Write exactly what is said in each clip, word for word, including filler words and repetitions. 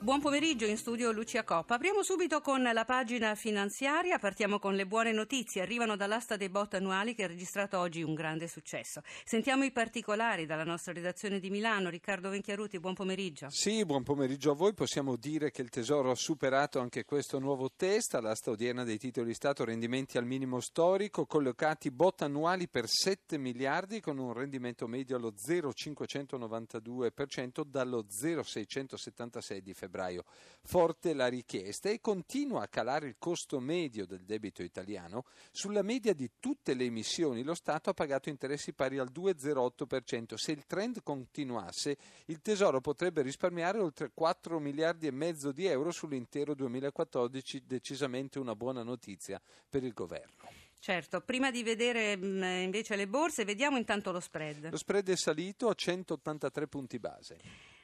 Buon pomeriggio, in studio Lucia Coppa. Apriamo subito con la pagina finanziaria, partiamo con le buone notizie, arrivano dall'asta dei bot annuali che ha registrato oggi un grande successo. Sentiamo i particolari dalla nostra redazione di Milano, Riccardo Venchiaruti, buon pomeriggio. Sì, buon pomeriggio a voi, possiamo dire che il Tesoro ha superato anche questo nuovo test, all'asta odierna dei titoli di Stato rendimenti al minimo storico, collocati bot annuali per sette miliardi con un rendimento medio allo zero virgola cinquecentonovantadue per cento dallo zero virgola seicentosettantasei di febbraio. Forte la richiesta e continua a calare il costo medio del debito italiano. Sulla media di tutte le emissioni lo Stato ha pagato interessi pari al due virgola zero otto per cento. Se il trend continuasse, il Tesoro potrebbe risparmiare oltre quattro miliardi e mezzo di euro sull'intero duemilaquattordici, decisamente una buona notizia per il governo. Certo, prima di vedere invece le borse, vediamo intanto lo spread. Lo spread è salito a centottantatré punti base.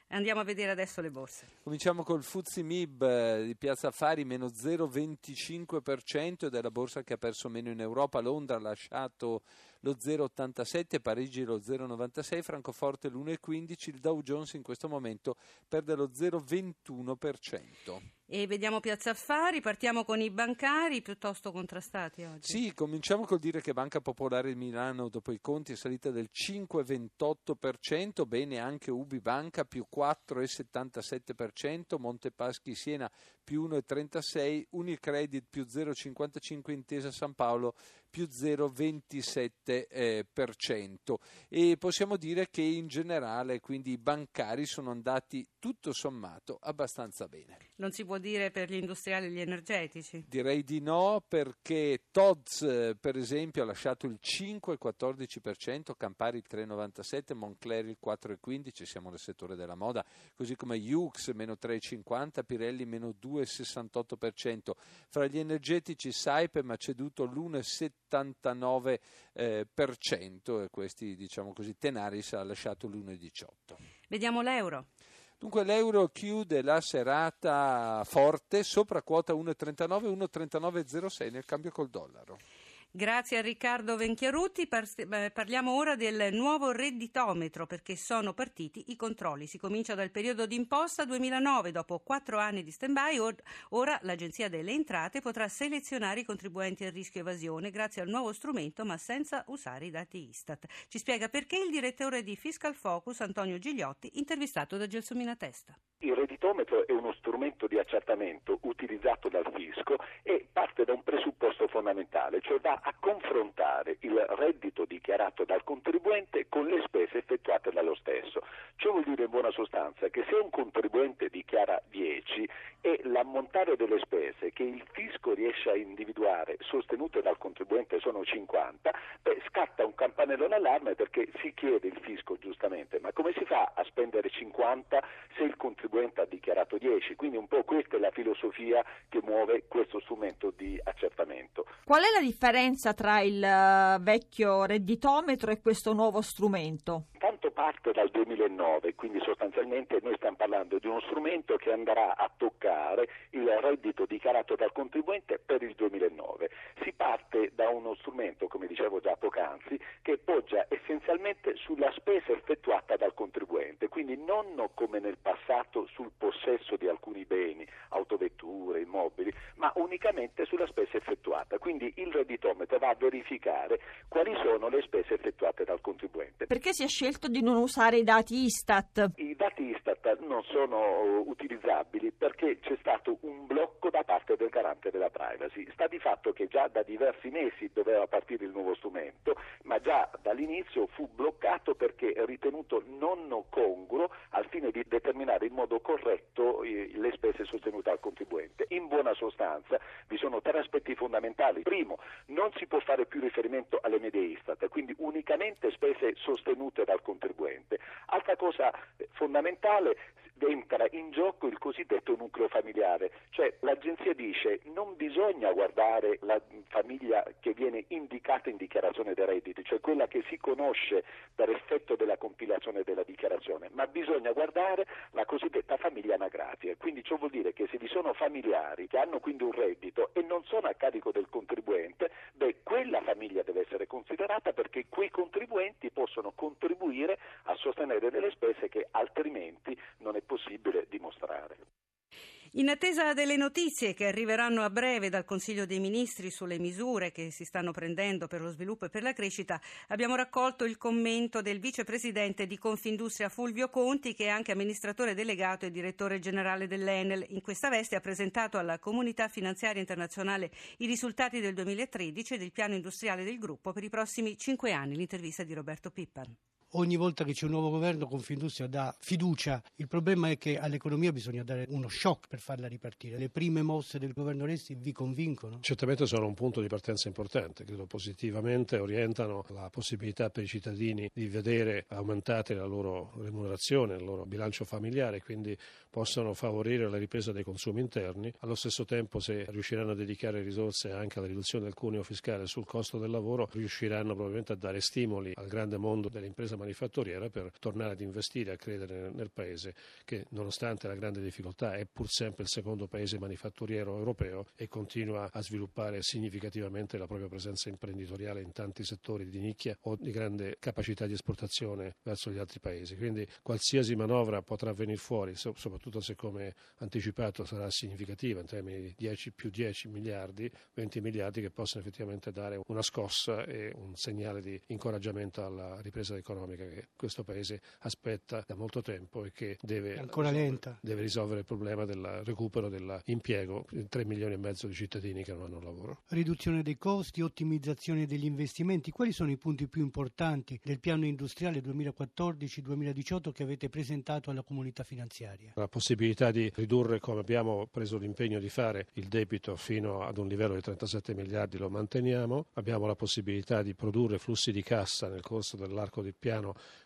Andiamo a vedere adesso le borse. Cominciamo col F T S E M I B di Piazza Affari, meno zero virgola venticinque per cento, ed è la borsa che ha perso meno in Europa. Londra ha lasciato lo zero virgola ottantasette per cento, Parigi lo zero virgola novantasei per cento, Francoforte l'uno virgola quindici per cento, il Dow Jones in questo momento perde lo zero virgola ventuno per cento. E vediamo Piazza Affari, partiamo con i bancari piuttosto contrastati oggi. Sì, cominciamo col dire che Banca Popolare Milano dopo i conti è salita del cinque virgola ventotto per cento, bene anche Ubi Banca più quattro virgola settantasette per cento, Montepaschi Siena più uno virgola trentasei per cento, Unicredit più zero virgola cinquantacinque per cento, Intesa San Paolo più zero virgola ventisette per cento. E possiamo dire che in generale quindi i bancari sono andati tutto sommato abbastanza bene. Non si può dire per gli industriali e gli energetici? Direi di no, perché Tod's per esempio ha lasciato il cinque virgola quattordici per cento, Campari il tre virgola novantasette per cento, Moncler il quattro virgola quindici per cento, siamo nel settore della moda, così come Yux meno tre virgola cinquanta per cento, Pirelli meno due virgola sessantotto per cento. Fra gli energetici Saipem ha ceduto l'uno virgola settantanove per cento eh, e questi, diciamo così, Tenaris ha lasciato l'uno virgola diciotto per cento. Vediamo l'euro. Dunque l'euro chiude la serata forte sopra quota uno virgola trentanove, uno virgola trentanove zero sei nel cambio col dollaro. Grazie a Riccardo Venchiaruti. Parliamo ora del nuovo redditometro, perché sono partiti i controlli. Si comincia dal periodo d'imposta duemilanove, dopo quattro anni di stand-by. Ora l'Agenzia delle Entrate potrà selezionare i contribuenti a rischio evasione grazie al nuovo strumento, ma senza usare i dati ISTAT. Ci spiega perché il direttore di Fiscal Focus, Antonio Gigliotti, intervistato da Gelsomina Testa. Il redditometro è uno strumento di accertamento utilizzato dal fisco e parte da un presupposto fondamentale, cioè va a confrontare il reddito dichiarato dal contribuente con le spese effettuate dallo stesso. Ciò vuol dire in buona sostanza che se un contribuente dichiara dieci e l'ammontare delle spese che il fisco riesce a individuare sostenute dal contribuente sono cinquanta, beh, scatta un campanello d'allarme, perché si chiede il fisco giustamente: ma come si fa a spendere cinquanta se il contribuente ha dichiarato dieci, quindi un po' questa è la filosofia che muove questo strumento di accertamento. Qual è la differenza tra il vecchio redditometro e questo nuovo strumento? Tanto parte dal duemilanove, quindi sostanzialmente noi stiamo parlando di uno strumento che andrà a toccare il reddito dichiarato dal contribuente per il duemilanove. Si parte da uno strumento, come dicevo già poc'anzi, che poggia essenzialmente sulla spesa effettuata dal contribuente, quindi non come nel passato sul possesso di alcuni beni, autovetture, immobili, ma unicamente sulla spesa effettuata. Quindi il redditometro va a verificare quali sono le spese effettuate dal contribuente. Perché si è scelto di non usare i dati ISTAT? I dati ISTAT non sono utilizzabili perché c'è stato un blocco da parte del garante della privacy. Sta di fatto che già da diversi mesi doveva partire il nuovo strumento, ma già dall'inizio fu bloccato perché è ritenuto non congruo al fine di determinare il modo corretto le spese sostenute al contribuente. In buona sostanza vi sono tre aspetti fondamentali. Primo, non si può fare più riferimento alle medie ISTAT, quindi unicamente spese sostenute dal contribuente. Altra cosa fondamentale, entra in gioco il cosiddetto nucleo familiare, cioè l'agenzia dice non bisogna guardare la famiglia che viene indicata in dichiarazione del redditi, cioè quella che si conosce dall'effetto della compilazione della dichiarazione, ma bisogna guardare la cosiddetta famiglia anagrafica. Quindi ciò vuol dire che se vi sono familiari che hanno quindi un reddito e non sono a carico del contribuente, beh, quella famiglia deve essere considerata, perché quei contribuenti possono contribuire a sostenere delle spese che altrimenti non è possibile dimostrare. In attesa delle notizie che arriveranno a breve dal Consiglio dei Ministri sulle misure che si stanno prendendo per lo sviluppo e per la crescita, abbiamo raccolto il commento del vicepresidente di Confindustria Fulvio Conti, che è anche amministratore delegato e direttore generale dell'Enel. In questa veste ha presentato alla comunità finanziaria internazionale i risultati del duemilatredici e del piano industriale del gruppo per i prossimi cinque anni. L'intervista di Roberto Pippa. Ogni volta che c'è un nuovo governo, Confindustria dà fiducia. Il problema è che all'economia bisogna dare uno shock per farla ripartire. Le prime mosse del governo Renzi vi convincono? Certamente sono un punto di partenza importante, credo positivamente orientano la possibilità per i cittadini di vedere aumentate la loro remunerazione, il loro bilancio familiare, quindi possono favorire la ripresa dei consumi interni. Allo stesso tempo, se riusciranno a dedicare risorse anche alla riduzione del cuneo fiscale sul costo del lavoro, riusciranno probabilmente a dare stimoli al grande mondo dell'impresa manifatturiera per tornare ad investire, a credere nel paese che, nonostante la grande difficoltà, è pur sempre il secondo paese manifatturiero europeo e continua a sviluppare significativamente la propria presenza imprenditoriale in tanti settori di nicchia o di grande capacità di esportazione verso gli altri paesi. Quindi qualsiasi manovra potrà venire fuori, soprattutto se, come anticipato, sarà significativa in termini di dieci più dieci miliardi, venti miliardi, che possono effettivamente dare una scossa e un segnale di incoraggiamento alla ripresa economica che questo paese aspetta da molto tempo e che deve, ancora lenta. deve risolvere il problema del recupero dell'impiego di tre milioni e mezzo di cittadini che non hanno lavoro. Riduzione dei costi, ottimizzazione degli investimenti, quali sono i punti più importanti del piano industriale duemilaquattordici duemiladiciotto che avete presentato alla comunità finanziaria? La possibilità di ridurre, come abbiamo preso l'impegno di fare, il debito fino ad un livello di trentasette miliardi, lo manteniamo. Abbiamo la possibilità di produrre flussi di cassa nel corso dell'arco del piano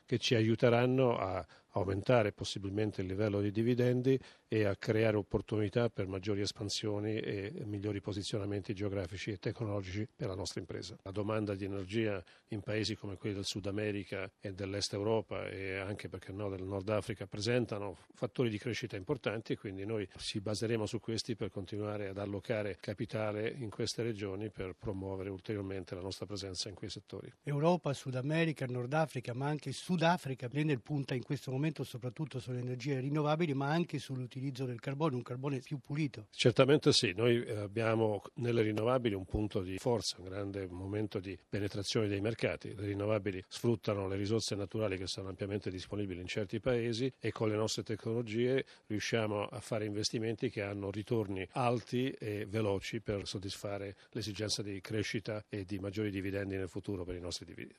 che ci aiuteranno a aumentare possibilmente il livello di dividendi e a creare opportunità per maggiori espansioni e migliori posizionamenti geografici e tecnologici per la nostra impresa. La domanda di energia in paesi come quelli del Sud America e dell'Est Europa, e anche, perché no, del Nord Africa, presentano fattori di crescita importanti, e quindi noi ci baseremo su questi per continuare ad allocare capitale in queste regioni per promuovere ulteriormente la nostra presenza in quei settori. Europa, Sud America, Nord Africa, ma anche Sud Africa prende il punta in questo momento soprattutto sulle energie rinnovabili, ma anche sull'utilizzo del carbone, un carbone più pulito. Certamente sì, noi abbiamo nelle rinnovabili un punto di forza, un grande momento di penetrazione dei mercati. Le rinnovabili sfruttano le risorse naturali che sono ampiamente disponibili in certi paesi, e con le nostre tecnologie riusciamo a fare investimenti che hanno ritorni alti e veloci per soddisfare l'esigenza di crescita e di maggiori dividendi nel futuro per i nostri dividendi.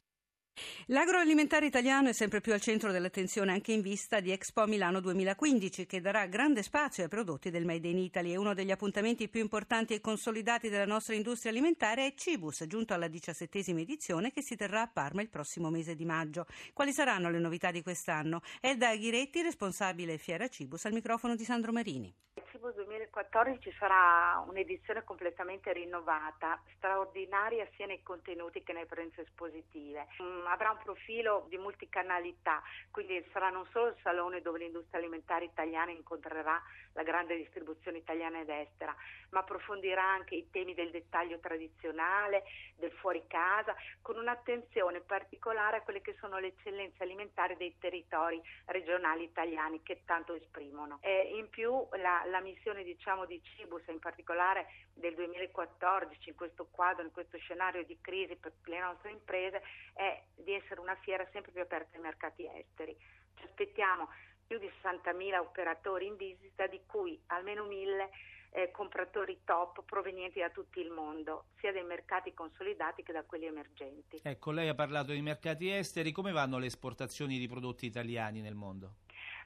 L'agroalimentare italiano è sempre più al centro dell'attenzione, anche in vista di Expo Milano duemilaquindici, che darà grande spazio ai prodotti del Made in Italy. E uno degli appuntamenti più importanti e consolidati della nostra industria alimentare è Cibus, giunto alla diciassettesima edizione, che si terrà a Parma il prossimo mese di maggio. Quali saranno le novità di quest'anno? Elda Ghiretti, responsabile Fiera Cibus, al microfono di Sandro Marini. Cibus duemilaquattordici sarà un'edizione completamente rinnovata, straordinaria sia nei contenuti che nelle presenze espositive. Avrà un profilo di multicanalità, quindi sarà non solo il salone dove l'industria alimentare italiana incontrerà la grande distribuzione italiana ed estera, ma approfondirà anche i temi del dettaglio tradizionale, del fuori casa, con un'attenzione particolare a quelle che sono le eccellenze alimentari dei territori regionali italiani che tanto esprimono. E in più la, la missione, diciamo, di Cibus, in particolare del duemilaquattordici, in questo quadro, in questo scenario di crisi per le nostre imprese, è di essere una fiera sempre più aperta ai mercati esteri. Ci aspettiamo più di sessantamila operatori in visita, di cui almeno mille eh, compratori top provenienti da tutto il mondo, sia dai mercati consolidati che da quelli emergenti. Ecco, lei ha parlato di mercati esteri, come vanno le esportazioni di prodotti italiani nel mondo?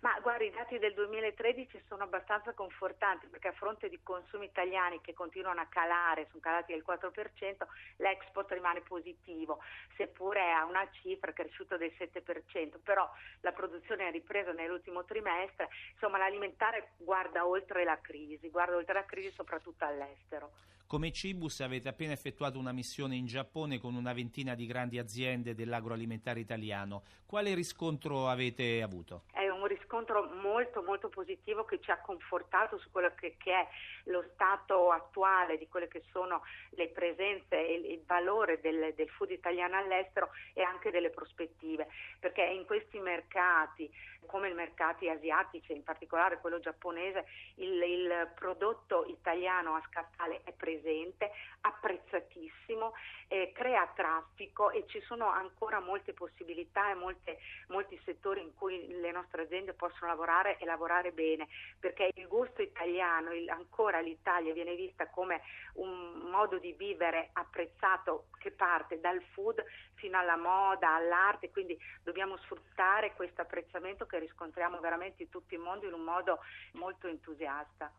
Ma guarda, i dati del duemilatredici sono abbastanza confortanti, perché a fronte di consumi italiani che continuano a calare, sono calati del quattro per cento, l'export rimane positivo, seppure a una cifra cresciuta del sette per cento, però la produzione è ripresa nell'ultimo trimestre. Insomma, l'alimentare guarda oltre la crisi, guarda oltre la crisi soprattutto all'estero. Come Cibus avete appena effettuato una missione in Giappone con una ventina di grandi aziende dell'agroalimentare italiano. Quale riscontro avete avuto? È un riscontro molto molto positivo che ci ha confortato su quello che, che è lo stato attuale di quelle che sono le presenze e il, il valore del, del food italiano all'estero e anche delle prospettive, perché in questi mercati, come i mercati asiatici, in particolare quello giapponese, il, il prodotto italiano a scaffale è presente, apprezzatissimo, eh, crea traffico e ci sono ancora molte possibilità e molte, molti settori in cui le nostre aziende possono lavorare e lavorare bene, perché il gusto italiano, il, ancora l'Italia viene vista come un modo di vivere apprezzato che parte dal food fino alla moda, all'arte, quindi dobbiamo sfruttare questo apprezzamento che riscontriamo veramente in tutto il mondo in un modo molto entusiasta.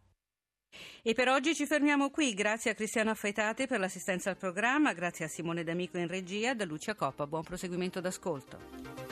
E per oggi ci fermiamo qui, grazie a Cristiano Affaitate per l'assistenza al programma, grazie a Simone D'Amico in regia, da Lucia Coppa, buon proseguimento d'ascolto.